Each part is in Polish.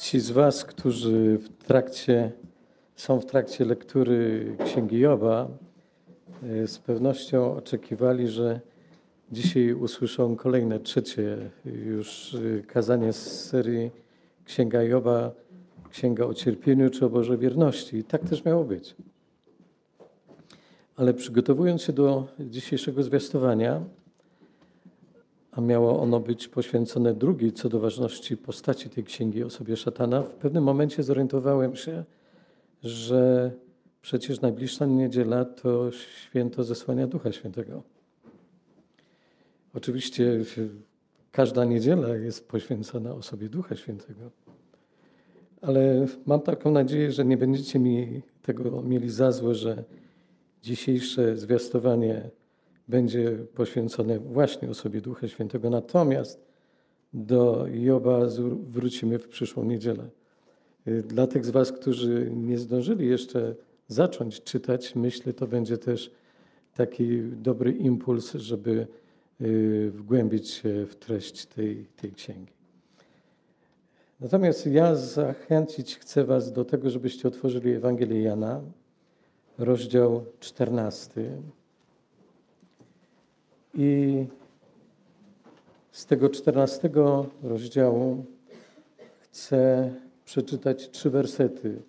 Ci z was, którzy są w trakcie lektury Księgi Joba, z pewnością oczekiwali, że dzisiaj usłyszą kolejne, trzecie już kazanie z serii Księga Joba, Księga o cierpieniu czy o Bożej wierności. I tak też miało być. Ale przygotowując się do dzisiejszego zwiastowania, a miało ono być poświęcone drugiej co do ważności postaci tej księgi, osobie szatana, w pewnym momencie zorientowałem się, że przecież najbliższa niedziela to święto zesłania Ducha Świętego. Oczywiście każda niedziela jest poświęcona osobie Ducha Świętego, ale mam taką nadzieję, że nie będziecie mi tego mieli za złe, że dzisiejsze zwiastowanie będzie poświęcone właśnie osobie Ducha Świętego. Natomiast do Joba wrócimy w przyszłą niedzielę. Dla tych z was, którzy nie zdążyli jeszcze zacząć czytać, myślę, to będzie też taki dobry impuls, żeby wgłębić się w treść tej księgi. Natomiast ja zachęcić chcę was do tego, żebyście otworzyli Ewangelię Jana, rozdział 14. I z tego 14 rozdziału chcę przeczytać 3 wersety,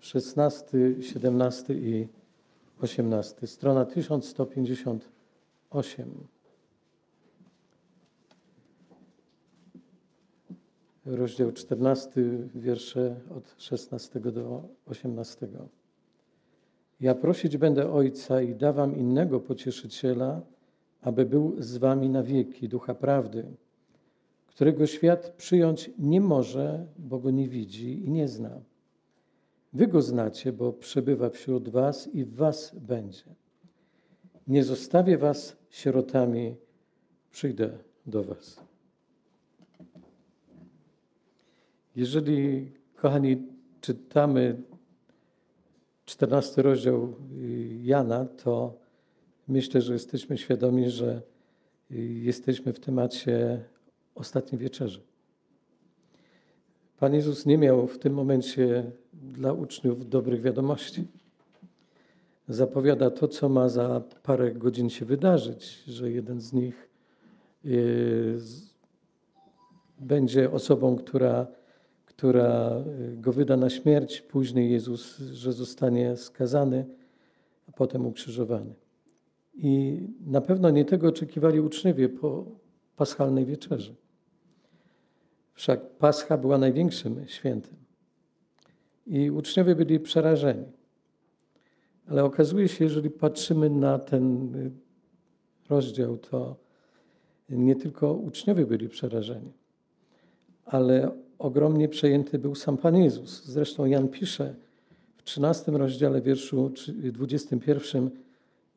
16, 17 i 18. Strona 1158. Rozdział 14, wiersze od 16 do 18. Ja prosić będę Ojca i da wam innego Pocieszyciela, aby był z wami na wieki, Ducha Prawdy, którego świat przyjąć nie może, bo go nie widzi i nie zna. Wy go znacie, bo przebywa wśród was i w was będzie. Nie zostawię was sierotami, przyjdę do was. Jeżeli, kochani, czytamy 14 rozdział Jana, to myślę, że jesteśmy świadomi, że jesteśmy w temacie Ostatniej Wieczerzy. Pan Jezus nie miał w tym momencie dla uczniów dobrych wiadomości. Zapowiada to, co ma za parę godzin się wydarzyć, że jeden z nich będzie osobą, która go wyda na śmierć, później Jezus, że zostanie skazany, a potem ukrzyżowany. I na pewno nie tego oczekiwali uczniowie po paschalnej wieczerzy. Wszak Pascha była największym świętem. I uczniowie byli przerażeni. Ale okazuje się, jeżeli patrzymy na ten rozdział, to nie tylko uczniowie byli przerażeni, ale ogromnie przejęty był sam Pan Jezus. Zresztą Jan pisze w 13 rozdziale, wierszu 21,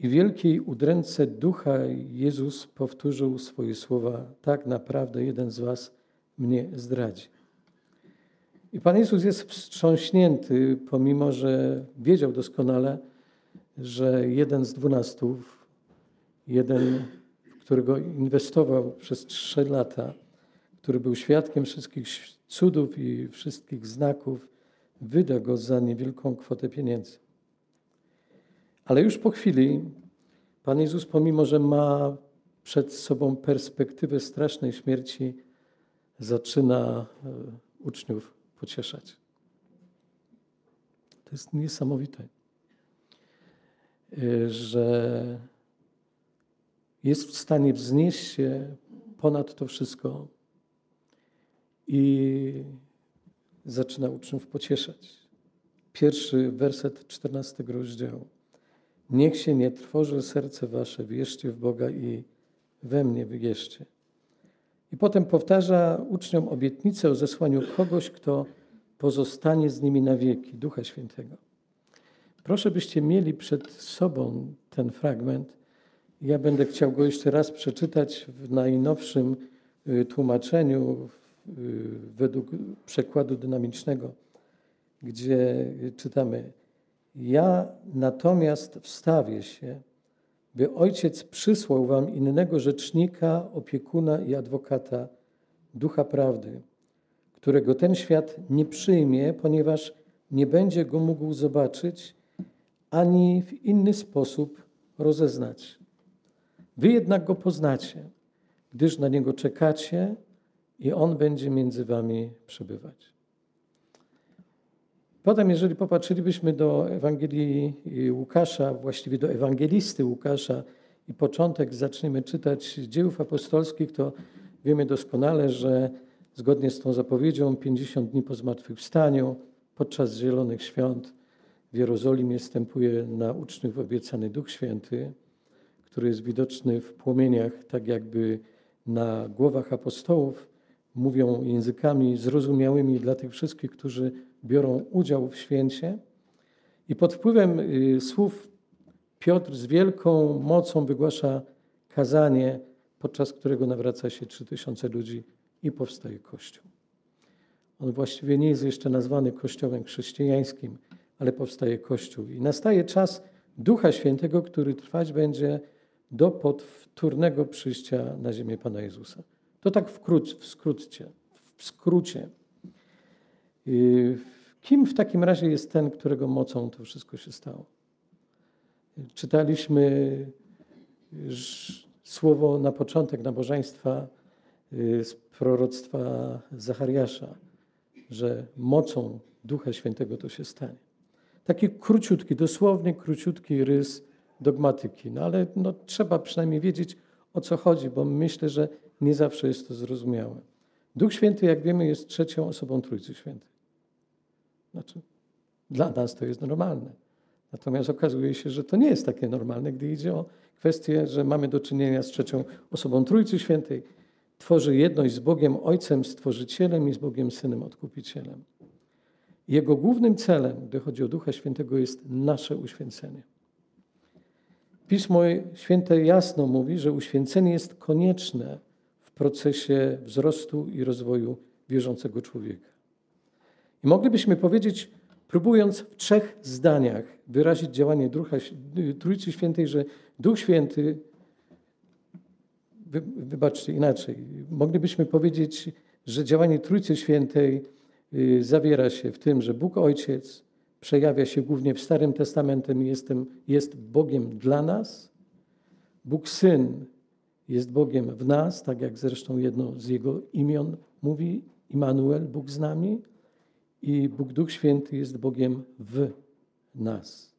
i w wielkiej udręce ducha Jezus powtórzył swoje słowa: tak naprawdę jeden z was mnie zdradzi. I Pan Jezus jest wstrząśnięty, pomimo że wiedział doskonale, że jeden z 12, jeden, w którego inwestował przez 3 lata, który był świadkiem wszystkich cudów i wszystkich znaków, wyda go za niewielką kwotę pieniędzy. Ale już po chwili Pan Jezus, pomimo że ma przed sobą perspektywę strasznej śmierci, zaczyna uczniów pocieszać. To jest niesamowite, że jest w stanie wznieść się ponad to wszystko i zaczyna uczniów pocieszać. Pierwszy werset 14 rozdziału. Niech się nie trwoży serce wasze, wierzcie w Boga i we mnie wierzcie. I potem powtarza uczniom obietnicę o zesłaniu kogoś, kto pozostanie z nimi na wieki, Ducha Świętego. Proszę, byście mieli przed sobą ten fragment. Ja będę chciał go jeszcze raz przeczytać w najnowszym tłumaczeniu według przekładu dynamicznego, gdzie czytamy: ja natomiast wstawię się, by Ojciec przysłał wam innego rzecznika, opiekuna i adwokata, Ducha Prawdy, którego ten świat nie przyjmie, ponieważ nie będzie go mógł zobaczyć ani w inny sposób rozeznać. Wy jednak go poznacie, gdyż na niego czekacie i on będzie między wami przebywać. Potem, jeżeli popatrzylibyśmy do Ewangelii Łukasza, właściwie do ewangelisty Łukasza i początek zaczniemy czytać Dziejów Apostolskich, to wiemy doskonale, że zgodnie z tą zapowiedzią 50 dni po zmartwychwstaniu podczas Zielonych Świąt w Jerozolimie wstępuje na uczniów obiecany Duch Święty, który jest widoczny w płomieniach, tak jakby na głowach apostołów. Mówią językami zrozumiałymi dla tych wszystkich, którzy biorą udział w święcie. I pod wpływem słów Piotr z wielką mocą wygłasza kazanie, podczas którego nawraca się 3000 ludzi i powstaje Kościół. On właściwie nie jest jeszcze nazwany Kościołem chrześcijańskim, ale powstaje Kościół. I nastaje czas Ducha Świętego, który trwać będzie do powtórnego przyjścia na ziemię Pana Jezusa. To tak w skrócie. Kim w takim razie jest ten, którego mocą to wszystko się stało? Czytaliśmy słowo na początek nabożeństwa z proroctwa Zachariasza, że mocą Ducha Świętego to się stanie. Taki króciutki, dosłownie króciutki rys dogmatyki, ale trzeba przynajmniej wiedzieć, o co chodzi, bo myślę, że nie zawsze jest to zrozumiałe. Duch Święty, jak wiemy, jest trzecią osobą Trójcy Świętej. Znaczy, dla nas to jest normalne. Natomiast okazuje się, że to nie jest takie normalne, gdy idzie o kwestię, że mamy do czynienia z trzecią osobą Trójcy Świętej. Tworzy jedność z Bogiem Ojcem, Stworzycielem i z Bogiem Synem, Odkupicielem. Jego głównym celem, gdy chodzi o Ducha Świętego, jest nasze uświęcenie. Pismo Święte jasno mówi, że uświęcenie jest konieczne w procesie wzrostu i rozwoju wierzącego człowieka. I moglibyśmy powiedzieć, próbując w 3 zdaniach wyrazić działanie Trójcy Świętej, że Duch Święty, moglibyśmy powiedzieć, że działanie Trójcy Świętej zawiera się w tym, że Bóg Ojciec przejawia się głównie w Starym Testamentem i jest Bogiem dla nas. Bóg Syn jest Bogiem w nas, tak jak zresztą jedno z Jego imion mówi, Immanuel, Bóg z nami. I Bóg Duch Święty jest Bogiem w nas.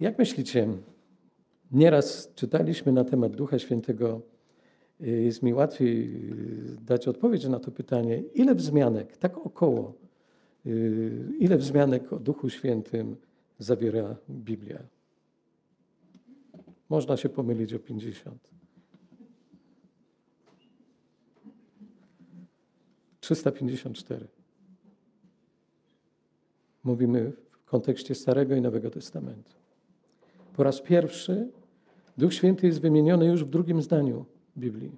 Jak myślicie, nieraz czytaliśmy na temat Ducha Świętego, jest mi łatwiej dać odpowiedź na to pytanie, ile wzmianek o Duchu Świętym zawiera Biblia? Można się pomylić o 50. 354. Mówimy w kontekście Starego i Nowego Testamentu. Po raz pierwszy Duch Święty jest wymieniony już w drugim zdaniu Biblii.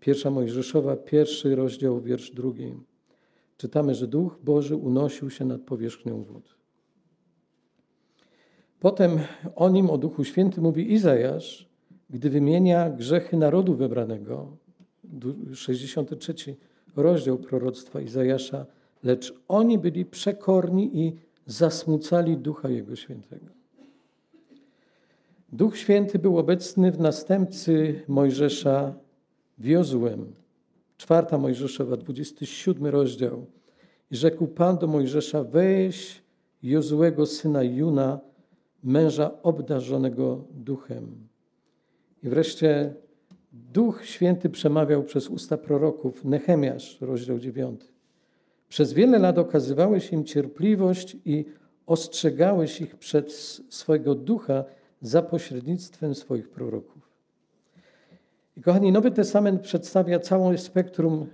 Pierwsza Mojżeszowa, 1 rozdział, wiersz 2. Czytamy, że Duch Boży unosił się nad powierzchnią wód. Potem o nim, o Duchu Świętym, mówi Izajasz, gdy wymienia grzechy narodu wybranego. 63 rozdział proroctwa Izajasza. Lecz oni byli przekorni i zasmucali Ducha Jego Świętego. Duch Święty był obecny w następcy Mojżesza w Jozuem. 4 Mojżeszowa, 27 rozdział. I rzekł Pan do Mojżesza, weź Jozuego syna Juna, męża obdarzonego duchem. I wreszcie Duch Święty przemawiał przez usta proroków. Nehemiasz, rozdział 9. Przez wiele lat okazywałeś im cierpliwość i ostrzegałeś ich przed swojego ducha za pośrednictwem swoich proroków. I kochani, Nowy Testament przedstawia całe spektrum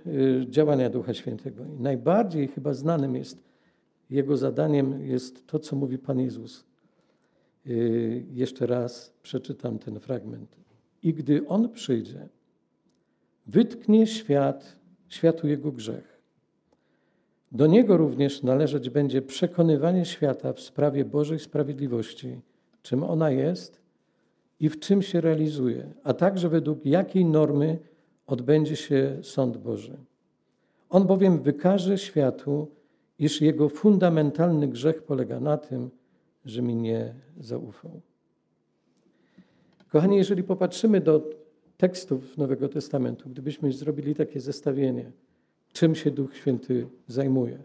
działania Ducha Świętego. I najbardziej chyba znanym jego zadaniem jest to, co mówi Pan Jezus. Jeszcze raz przeczytam ten fragment. I gdy On przyjdzie, wytknie światu jego grzech. Do niego również należeć będzie przekonywanie świata w sprawie Bożej sprawiedliwości, czym ona jest i w czym się realizuje, a także według jakiej normy odbędzie się sąd Boży. On bowiem wykaże światu, iż jego fundamentalny grzech polega na tym, że mi nie zaufał. Kochani, jeżeli popatrzymy do tekstów Nowego Testamentu, gdybyśmy zrobili takie zestawienie, czym się Duch Święty zajmuje,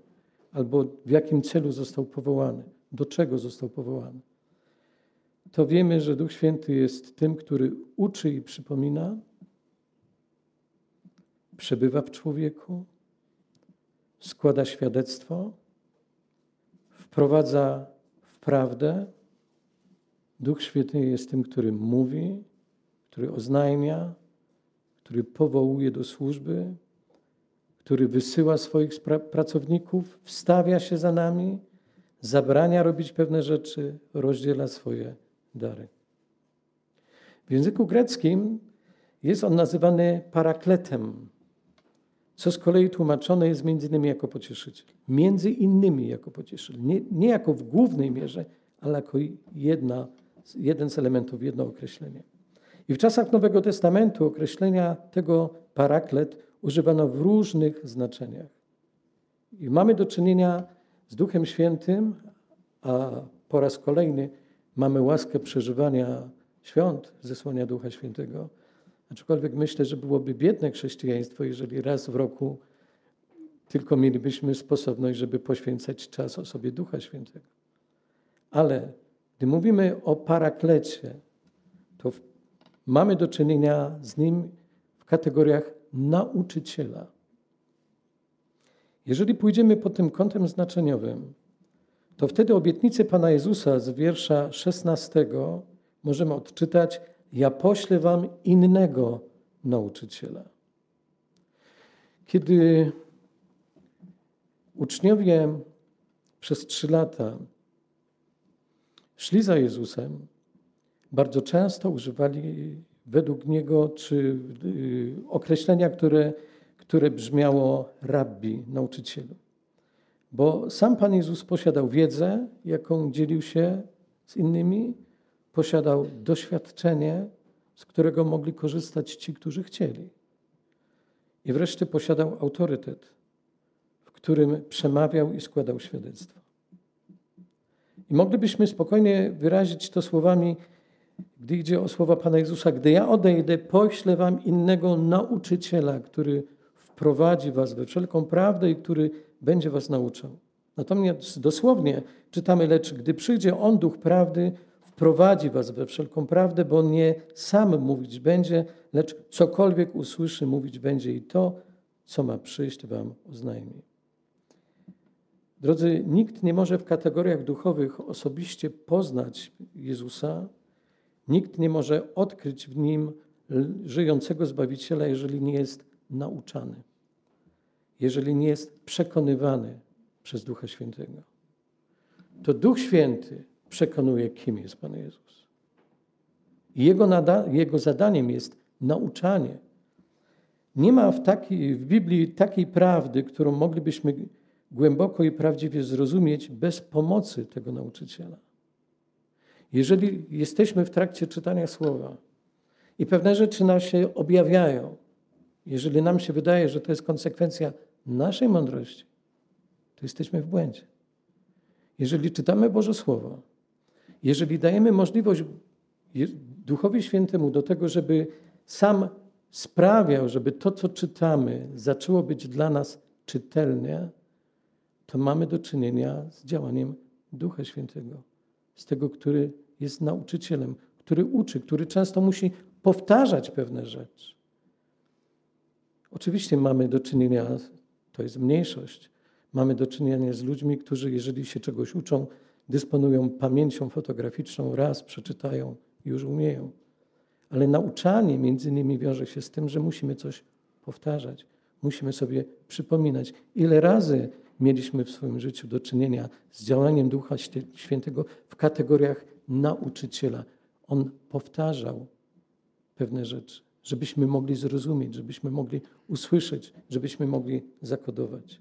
albo w jakim celu został powołany, do czego został powołany, to wiemy, że Duch Święty jest tym, który uczy i przypomina, przebywa w człowieku, składa świadectwo, wprowadza w prawdę. Duch Święty jest tym, który mówi, który oznajmia, który powołuje do służby, który wysyła swoich pracowników, wstawia się za nami, zabrania robić pewne rzeczy, rozdziela swoje dary. W języku greckim jest on nazywany parakletem, co z kolei tłumaczone jest między innymi jako pocieszyciel. Między innymi jako pocieszyciel. Nie jako w głównej mierze, ale jako jeden z elementów, jedno określenie. I w czasach Nowego Testamentu określenia tego paraklet używano w różnych znaczeniach. I mamy do czynienia z Duchem Świętym, a po raz kolejny mamy łaskę przeżywania świąt zesłania Ducha Świętego. Aczkolwiek myślę, że byłoby biedne chrześcijaństwo, jeżeli raz w roku tylko mielibyśmy sposobność, żeby poświęcać czas osobie Ducha Świętego. Ale gdy mówimy o paraklecie, to mamy do czynienia z nim w kategoriach nauczyciela. Jeżeli pójdziemy pod tym kątem znaczeniowym, to wtedy obietnicę Pana Jezusa z wiersza 16 możemy odczytać: ja poślę wam innego nauczyciela. Kiedy uczniowie przez 3 lata szli za Jezusem, bardzo często używali według niego czy określenia, które brzmiało rabbi, nauczycielu. Bo sam Pan Jezus posiadał wiedzę, jaką dzielił się z innymi, posiadał doświadczenie, z którego mogli korzystać ci, którzy chcieli. I wreszcie posiadał autorytet, w którym przemawiał i składał świadectwo. I moglibyśmy spokojnie wyrazić to słowami, gdy idzie o słowa Pana Jezusa: gdy ja odejdę, poślę wam innego nauczyciela, który wprowadzi was we wszelką prawdę i który będzie was nauczał. Natomiast dosłownie czytamy: lecz gdy przyjdzie on, Duch Prawdy, wprowadzi was we wszelką prawdę, bo nie sam mówić będzie, lecz cokolwiek usłyszy, mówić będzie i to, co ma przyjść, wam oznajmi. Drodzy, nikt nie może w kategoriach duchowych osobiście poznać Jezusa, nikt nie może odkryć w nim żyjącego Zbawiciela, jeżeli nie jest nauczany, jeżeli nie jest przekonywany przez Ducha Świętego. To Duch Święty przekonuje, kim jest Pan Jezus. Jego zadaniem jest nauczanie. Nie ma w Biblii takiej prawdy, którą moglibyśmy głęboko i prawdziwie zrozumieć bez pomocy tego nauczyciela. Jeżeli jesteśmy w trakcie czytania Słowa i pewne rzeczy nam się objawiają, jeżeli nam się wydaje, że to jest konsekwencja naszej mądrości, to jesteśmy w błędzie. Jeżeli czytamy Boże Słowo, jeżeli dajemy możliwość Duchowi Świętemu do tego, żeby sam sprawiał, żeby to, co czytamy, zaczęło być dla nas czytelne, to mamy do czynienia z działaniem Ducha Świętego, z tego, który jest nauczycielem, który uczy, który często musi powtarzać pewne rzeczy. Oczywiście mamy do czynienia, to jest mniejszość, mamy do czynienia z ludźmi, którzy, jeżeli się czegoś uczą, dysponują pamięcią fotograficzną, raz przeczytają i już umieją. Ale nauczanie między innymi wiąże się z tym, że musimy coś powtarzać, musimy sobie przypominać. Ile razy mieliśmy w swoim życiu do czynienia z działaniem Ducha Świętego w kategoriach nauczyciela. On powtarzał pewne rzeczy, żebyśmy mogli zrozumieć, żebyśmy mogli usłyszeć, żebyśmy mogli zakodować.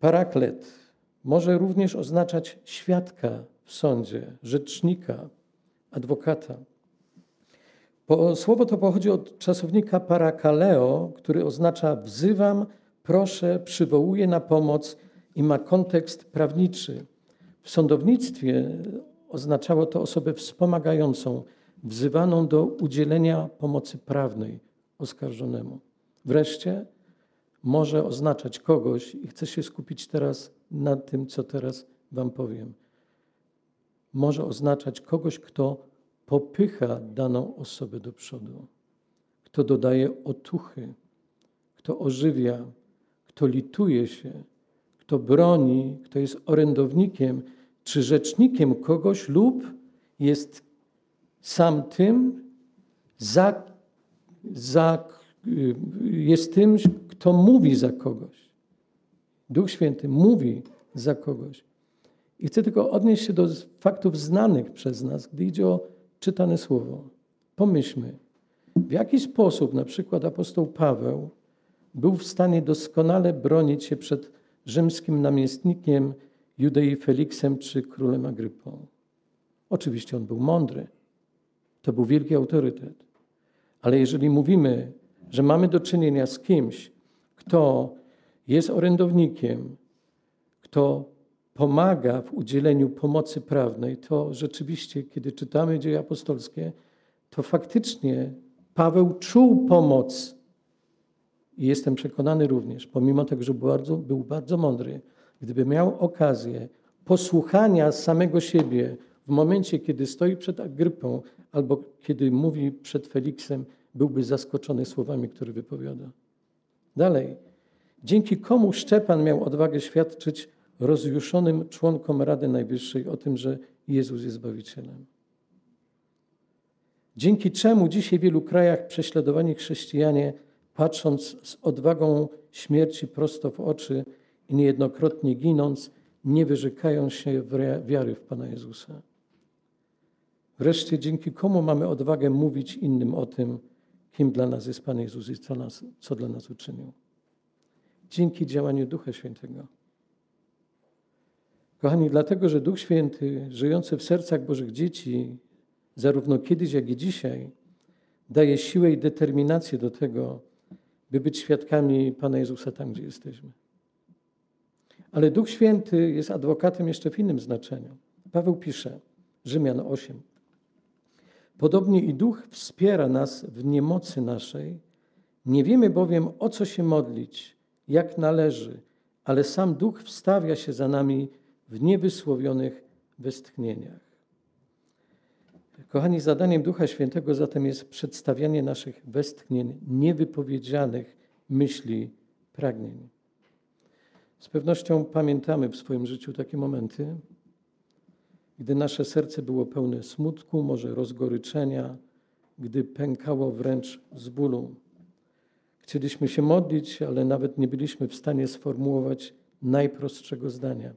Paraklet może również oznaczać świadka w sądzie, rzecznika, adwokata. Słowo to pochodzi od czasownika parakaleo, który oznacza wzywam, proszę, przywołuje na pomoc i ma kontekst prawniczy. W sądownictwie oznaczało to osobę wspomagającą, wzywaną do udzielenia pomocy prawnej oskarżonemu. Wreszcie może oznaczać kogoś, i chcę się skupić teraz na tym, co teraz wam powiem. Może oznaczać kogoś, kto popycha daną osobę do przodu, kto dodaje otuchy, kto ożywia, kto lituje się, kto broni, kto jest orędownikiem czy rzecznikiem kogoś lub jest sam tym, jest tym, kto mówi za kogoś. Duch Święty mówi za kogoś. I chcę tylko odnieść się do faktów znanych przez nas, gdy idzie o czytane słowo. Pomyślmy, w jaki sposób na przykład apostoł Paweł był w stanie doskonale bronić się przed rzymskim namiestnikiem Judei Feliksem czy królem Agryppą. Oczywiście on był mądry. To był wielki autorytet. Ale jeżeli mówimy, że mamy do czynienia z kimś, kto jest orędownikiem, kto pomaga w udzieleniu pomocy prawnej, to rzeczywiście, kiedy czytamy Dzieje Apostolskie, to faktycznie Paweł czuł pomoc. I jestem przekonany również, pomimo tego, że był bardzo mądry, gdyby miał okazję posłuchania samego siebie w momencie, kiedy stoi przed Agryppą albo kiedy mówi przed Feliksem, byłby zaskoczony słowami, które wypowiada. Dalej. Dzięki komu Szczepan miał odwagę świadczyć rozjuszonym członkom Rady Najwyższej o tym, że Jezus jest Zbawicielem. Dzięki czemu dzisiaj w wielu krajach prześladowani chrześcijanie, patrząc z odwagą śmierci prosto w oczy i niejednokrotnie ginąc, nie wyrzekają się wiary w Pana Jezusa. Wreszcie dzięki komu mamy odwagę mówić innym o tym, kim dla nas jest Pan Jezus i co dla nas uczynił. Dzięki działaniu Ducha Świętego. Kochani, dlatego, że Duch Święty, żyjący w sercach Bożych dzieci, zarówno kiedyś, jak i dzisiaj, daje siłę i determinację do tego, by być świadkami Pana Jezusa tam, gdzie jesteśmy. Ale Duch Święty jest adwokatem jeszcze w innym znaczeniu. Paweł pisze, Rzymian 8. Podobnie i Duch wspiera nas w niemocy naszej. Nie wiemy bowiem, o co się modlić, jak należy, ale sam Duch wstawia się za nami w niewysłowionych westchnieniach. Kochani, zadaniem Ducha Świętego zatem jest przedstawianie naszych westchnień, niewypowiedzianych myśli, pragnień. Z pewnością pamiętamy w swoim życiu takie momenty, gdy nasze serce było pełne smutku, może rozgoryczenia, gdy pękało wręcz z bólu. Chcieliśmy się modlić, ale nawet nie byliśmy w stanie sformułować najprostszego zdania.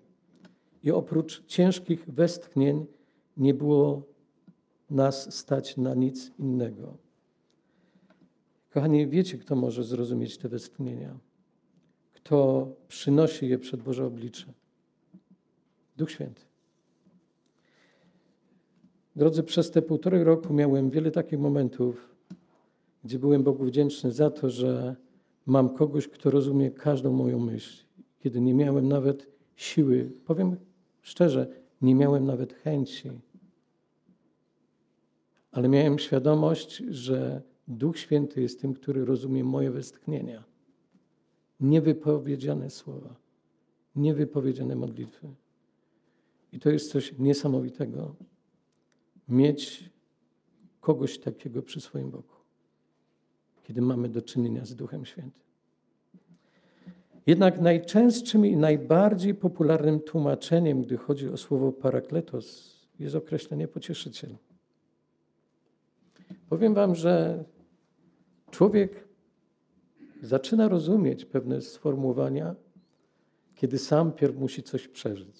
I oprócz ciężkich westchnień nie było nas stać na nic innego. Kochani, wiecie, kto może zrozumieć te westchnienia? Kto przynosi je przed Boże oblicze? Duch Święty. Drodzy, przez te 1,5 roku miałem wiele takich momentów, gdzie byłem Bogu wdzięczny za to, że mam kogoś, kto rozumie każdą moją myśl. Kiedy nie miałem nawet siły, powiem szczerze, nie miałem nawet chęci, ale miałem świadomość, że Duch Święty jest tym, który rozumie moje westchnienia. Niewypowiedziane słowa, niewypowiedziane modlitwy. I to jest coś niesamowitego. Mieć kogoś takiego przy swoim boku, kiedy mamy do czynienia z Duchem Świętym. Jednak najczęstszym i najbardziej popularnym tłumaczeniem, gdy chodzi o słowo parakletos, jest określenie pocieszyciel. Powiem wam, że człowiek zaczyna rozumieć pewne sformułowania, kiedy sam pierw musi coś przeżyć.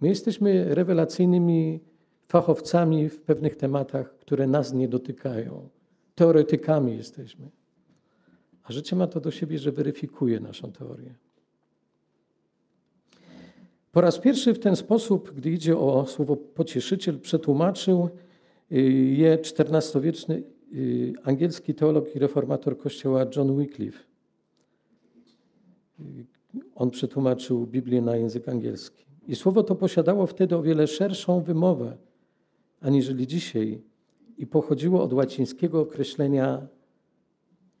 My jesteśmy rewelacyjnymi fachowcami w pewnych tematach, które nas nie dotykają. Teoretykami jesteśmy. A życie ma to do siebie, że weryfikuje naszą teorię. Po raz pierwszy w ten sposób, gdy idzie o słowo pocieszyciel, przetłumaczył je XIV-wieczny angielski teolog i reformator Kościoła John Wycliffe. On przetłumaczył Biblię na język angielski. I słowo to posiadało wtedy o wiele szerszą wymowę aniżeli dzisiaj i pochodziło od łacińskiego określenia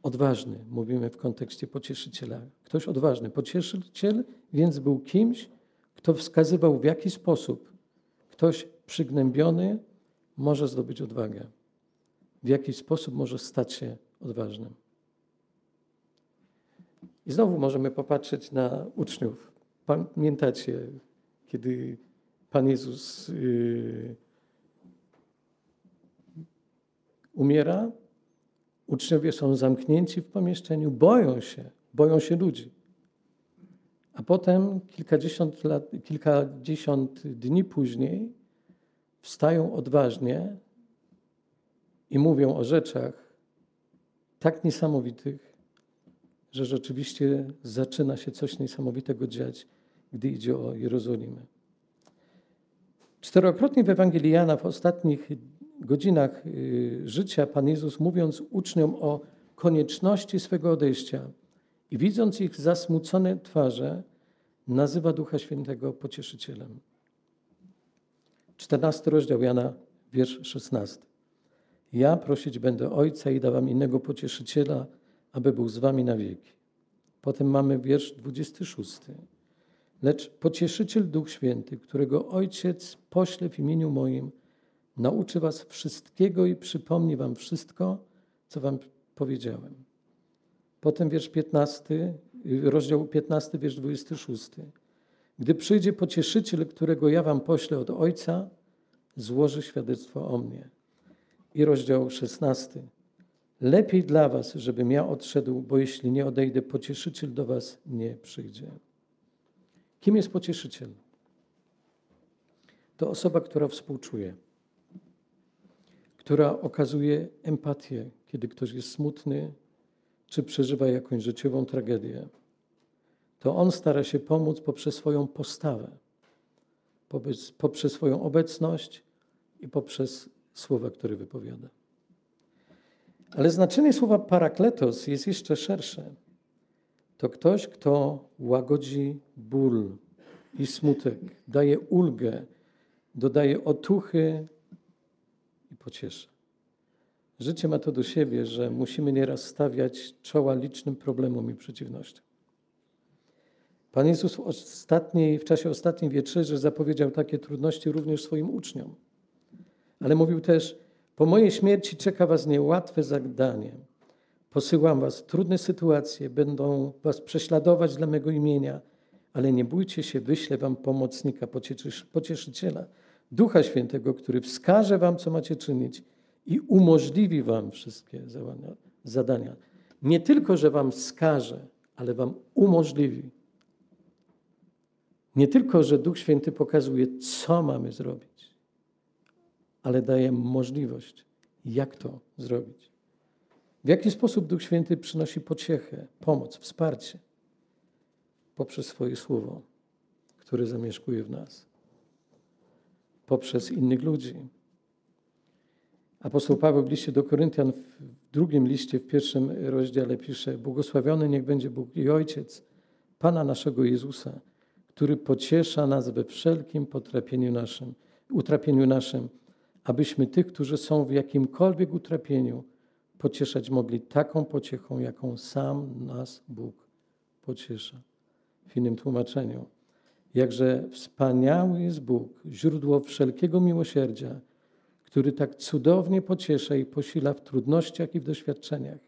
odważny, mówimy w kontekście pocieszyciela. Ktoś odważny. Pocieszyciel więc był kimś, kto wskazywał, w jaki sposób ktoś przygnębiony może zdobyć odwagę, w jaki sposób może stać się odważnym. I znowu możemy popatrzeć na uczniów. Pamiętacie, kiedy Pan Jezus umiera, uczniowie są zamknięci w pomieszczeniu, boją się ludzi. A potem kilkadziesiąt dni później wstają odważnie i mówią o rzeczach tak niesamowitych, że rzeczywiście zaczyna się coś niesamowitego dziać, gdy idzie o Jerozolimę. Czterokrotnie w Ewangelii Jana w ostatnich godzinach życia Pan Jezus, mówiąc uczniom o konieczności swego odejścia i widząc ich zasmucone twarze, nazywa Ducha Świętego Pocieszycielem. 14 rozdział Jana, wiersz 16. Ja prosić będę Ojca i da wam innego Pocieszyciela, aby był z wami na wieki. Potem mamy wiersz 26. Lecz Pocieszyciel Duch Święty, którego Ojciec pośle w imieniu moim, nauczy was wszystkiego i przypomni wam wszystko, co wam powiedziałem. Potem wiersz 15, rozdział 15, wiersz 26. Gdy przyjdzie Pocieszyciel, którego ja wam poślę od Ojca, złoży świadectwo o mnie. I rozdział 16. Lepiej dla was, żebym ja odszedł, bo jeśli nie odejdę, Pocieszyciel do was nie przyjdzie. Kim jest Pocieszyciel? To osoba, która współczuje, która okazuje empatię, kiedy ktoś jest smutny czy przeżywa jakąś życiową tragedię. To on stara się pomóc poprzez swoją postawę, poprzez swoją obecność i poprzez słowa, które wypowiada. Ale znaczenie słowa parakletos jest jeszcze szersze. To ktoś, kto łagodzi ból i smutek, daje ulgę, dodaje otuchy i pocieszy. Życie ma to do siebie, że musimy nieraz stawiać czoła licznym problemom i przeciwnościom. Pan Jezus w czasie ostatniej wieczerzy zapowiedział takie trudności również swoim uczniom. Ale mówił też, po mojej śmierci czeka was niełatwe zadanie. Posyłam was w trudne sytuacje, będą was prześladować dla mego imienia, ale nie bójcie się, wyślę wam pomocnika, pocieszyciela, Ducha Świętego, który wskaże wam, co macie czynić i umożliwi wam wszystkie zadania. Nie tylko, że wam wskaże, ale wam umożliwi. Nie tylko, że Duch Święty pokazuje, co mamy zrobić, ale daje możliwość, jak to zrobić. W jaki sposób Duch Święty przynosi pociechę, pomoc, wsparcie? Poprzez swoje słowo, które zamieszkuje w nas. Poprzez innych ludzi. Apostoł Paweł w liście do Koryntian w drugim liście, w pierwszym rozdziale pisze: Błogosławiony niech będzie Bóg i Ojciec Pana naszego Jezusa, który pociesza nas we wszelkim utrapieniu naszym, abyśmy tych, którzy są w jakimkolwiek utrapieniu, pocieszać mogli taką pociechą, jaką sam nas Bóg pociesza. W innym tłumaczeniu. Jakże wspaniały jest Bóg, źródło wszelkiego miłosierdzia, który tak cudownie pociesza i posila w trudnościach i w doświadczeniach.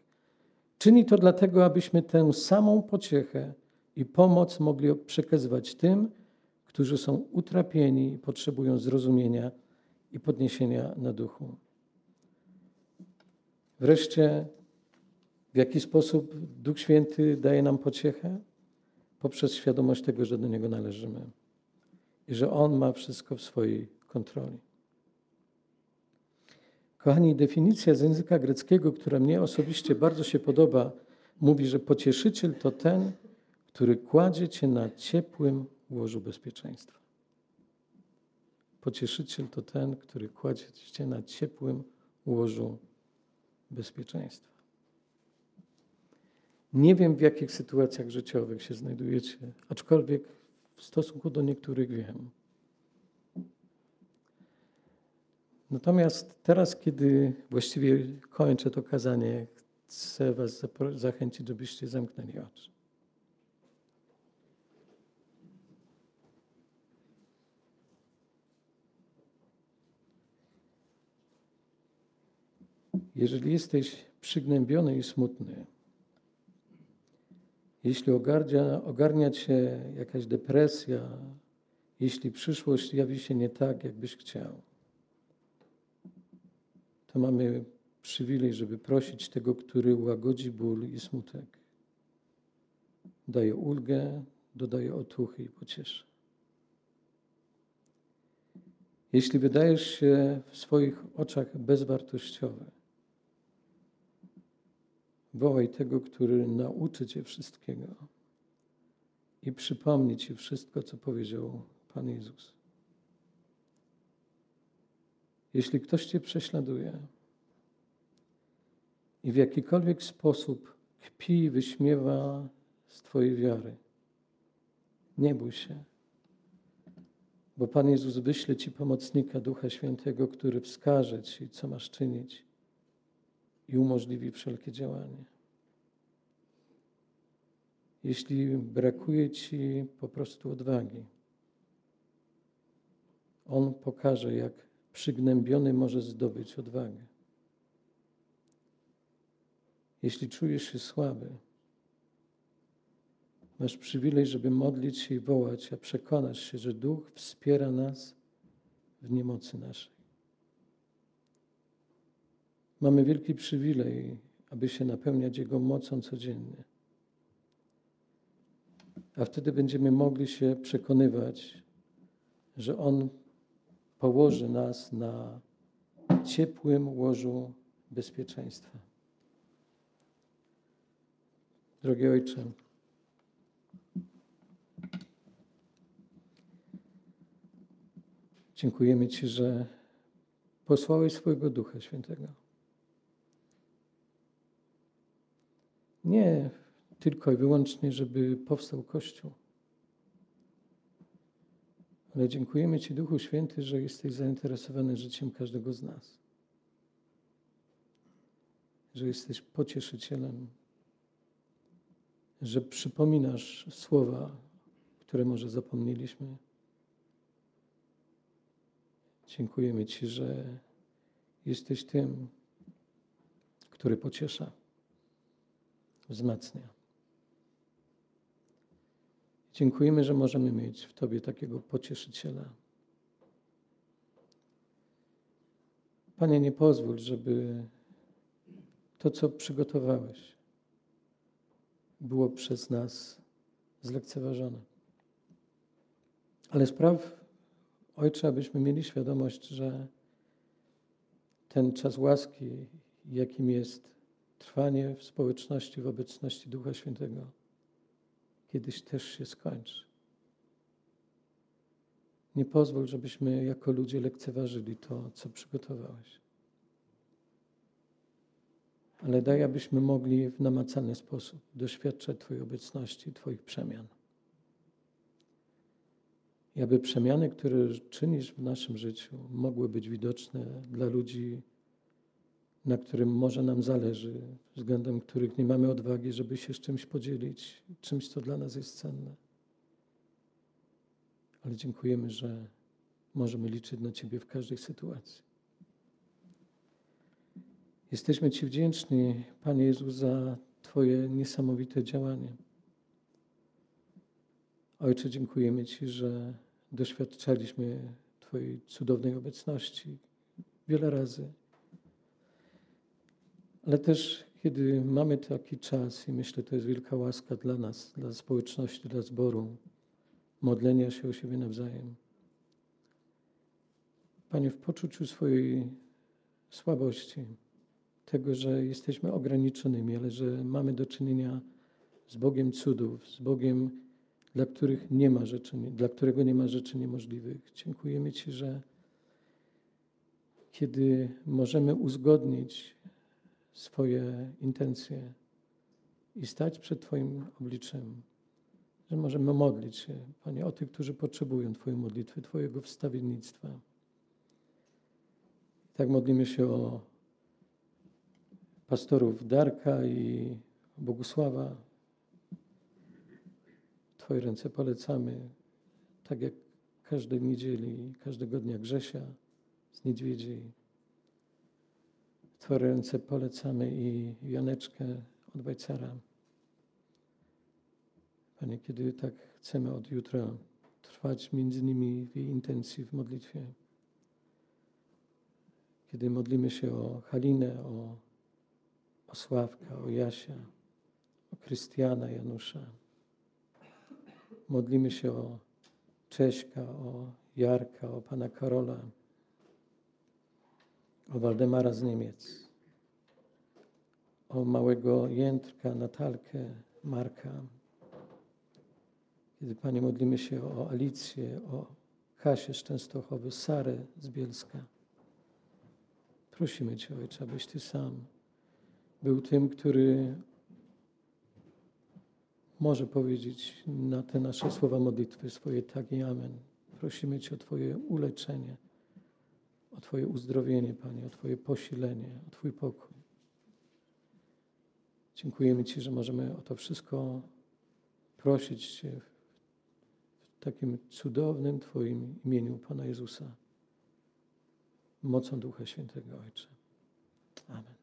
Czyni to dlatego, abyśmy tę samą pociechę i pomoc mogli przekazywać tym, którzy są utrapieni i potrzebują zrozumienia i podniesienia na duchu. Wreszcie, w jaki sposób Duch Święty daje nam pociechę? Poprzez świadomość tego, że do Niego należymy i że On ma wszystko w swojej kontroli. Kochani, definicja z języka greckiego, która mnie osobiście bardzo się podoba, mówi, że pocieszyciel to ten, który kładzie cię na ciepłym łożu bezpieczeństwa. Pocieszyciel to ten, który kładzie cię na ciepłym łożu bezpieczeństwa. Nie wiem, w jakich sytuacjach życiowych się znajdujecie, aczkolwiek w stosunku do niektórych wiem. Natomiast teraz, kiedy właściwie kończę to kazanie, chcę was zachęcić, żebyście zamknęli oczy. Jeżeli jesteś przygnębiony i smutny, jeśli ogarnia cię jakaś depresja, jeśli przyszłość jawi się nie tak, jakbyś chciał, to mamy przywilej, żeby prosić tego, który łagodzi ból i smutek. Daje ulgę, dodaje otuchy i pocieszy. Jeśli wydajesz się w swoich oczach bezwartościowy, wołaj tego, który nauczy cię wszystkiego i przypomni ci wszystko, co powiedział Pan Jezus. Jeśli ktoś cię prześladuje i w jakikolwiek sposób kpi i wyśmiewa z twojej wiary, nie bój się, bo Pan Jezus wyśle ci pomocnika Ducha Świętego, który wskaże ci, co masz czynić i umożliwi wszelkie działanie. Jeśli brakuje ci po prostu odwagi, On pokaże, jak przygnębiony może zdobyć odwagę. Jeśli czujesz się słaby, masz przywilej, żeby modlić się i wołać, a przekonasz się, że Duch wspiera nas w niemocy naszej. Mamy wielki przywilej, aby się napełniać Jego mocą codziennie. A wtedy będziemy mogli się przekonywać, że On położy nas na ciepłym łożu bezpieczeństwa. Drogi Ojcze, dziękujemy Ci, że posłałeś swojego Ducha Świętego. Nie tylko i wyłącznie, żeby powstał Kościół, ale dziękujemy Ci, Duchu Święty, że jesteś zainteresowany życiem każdego z nas. Że jesteś pocieszycielem, że przypominasz słowa, które może zapomnieliśmy. Dziękujemy Ci, że jesteś tym, który pociesza, wzmacnia. Dziękujemy, że możemy mieć w Tobie takiego pocieszyciela. Panie, nie pozwól, żeby to, co przygotowałeś, było przez nas zlekceważone. Ale spraw, Ojcze, abyśmy mieli świadomość, że ten czas łaski, jakim jest trwanie w społeczności, w obecności Ducha Świętego, kiedyś też się skończy. Nie pozwól, żebyśmy jako ludzie lekceważyli to, co przygotowałeś. Ale daj, abyśmy mogli w namacalny sposób doświadczać Twojej obecności, Twoich przemian. I aby przemiany, które czynisz w naszym życiu, mogły być widoczne dla ludzi, na którym może nam zależy, względem których nie mamy odwagi, żeby się z czymś podzielić, czymś, co dla nas jest cenne. Ale dziękujemy, że możemy liczyć na Ciebie w każdej sytuacji. Jesteśmy Ci wdzięczni, Panie Jezu, za Twoje niesamowite działanie. Ojcze, dziękujemy Ci, że doświadczaliśmy Twojej cudownej obecności wiele razy. Ale też, kiedy mamy taki czas, i myślę, to jest wielka łaska dla nas, dla społeczności, dla zboru, modlenia się o siebie nawzajem. Panie, w poczuciu swojej słabości, tego, że jesteśmy ograniczonymi, ale że mamy do czynienia z Bogiem cudów, z Bogiem, dla którego nie ma rzeczy niemożliwych. Dziękujemy Ci, że kiedy możemy uzgodnić swoje intencje, i stać przed Twoim obliczem, że możemy modlić się, Panie, o tych, którzy potrzebują Twojej modlitwy, Twojego wstawiennictwa. Tak modlimy się o pastorów Darka i Bogusława. Twoje ręce polecamy, tak jak każdej niedzieli, każdego dnia Grzesia z Niedźwiedzi. Twoje ręce polecamy i Janeczkę od Bajcara. Panie, kiedy tak chcemy od jutra trwać między nimi w jej intencji, w modlitwie. Kiedy modlimy się o Halinę, o Sławka, o Jasia, o Krystiana, Janusza. Modlimy się o Cześka, o Jarka, o pana Karola, o Waldemara z Niemiec, o małego Jędrka, Natalkę, Marka. Kiedy, Panie, modlimy się o Alicję, o Kasię z Częstochowy, Sarę z Bielska. Prosimy Cię, Ojcze, abyś Ty sam był tym, który może powiedzieć na te nasze słowa modlitwy swoje tak i amen. Prosimy Cię o Twoje uleczenie, o Twoje uzdrowienie, Panie, o Twoje posilenie, o Twój pokój. Dziękujemy Ci, że możemy o to wszystko prosić Cię w takim cudownym Twoim imieniu, Pana Jezusa, mocą Ducha Świętego, Ojcze. Amen.